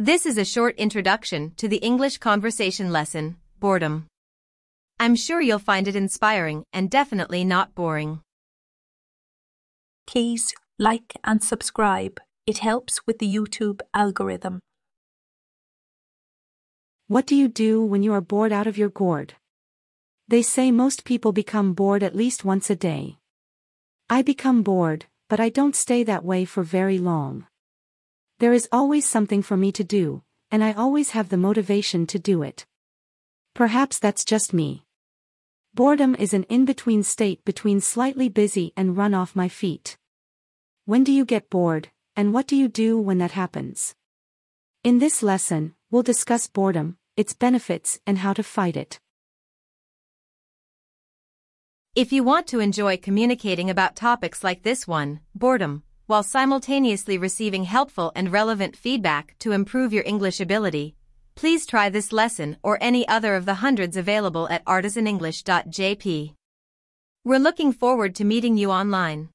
This is a short introduction to the English conversation lesson, Boredom. I'm sure you'll find it inspiring and definitely not boring. Please like and subscribe. It helps with the YouTube algorithm. What do you do when you are bored out of your gourd? They say most people become bored at least once a day. I become bored, but I don't stay that way for very long. There is always something for me to do, and I always have the motivation to do it. Perhaps that's just me. Boredom is an in-between state between slightly busy and run off my feet. When do you get bored, and what do you do when that happens? In this lesson, we'll discuss boredom, its benefits, and how to fight it. If you want to enjoy communicating about topics like this one, boredom, while simultaneously receiving helpful and relevant feedback to improve your English ability, please try this lesson or any other of the hundreds available at artisanenglish.jp. We're looking forward to meeting you online.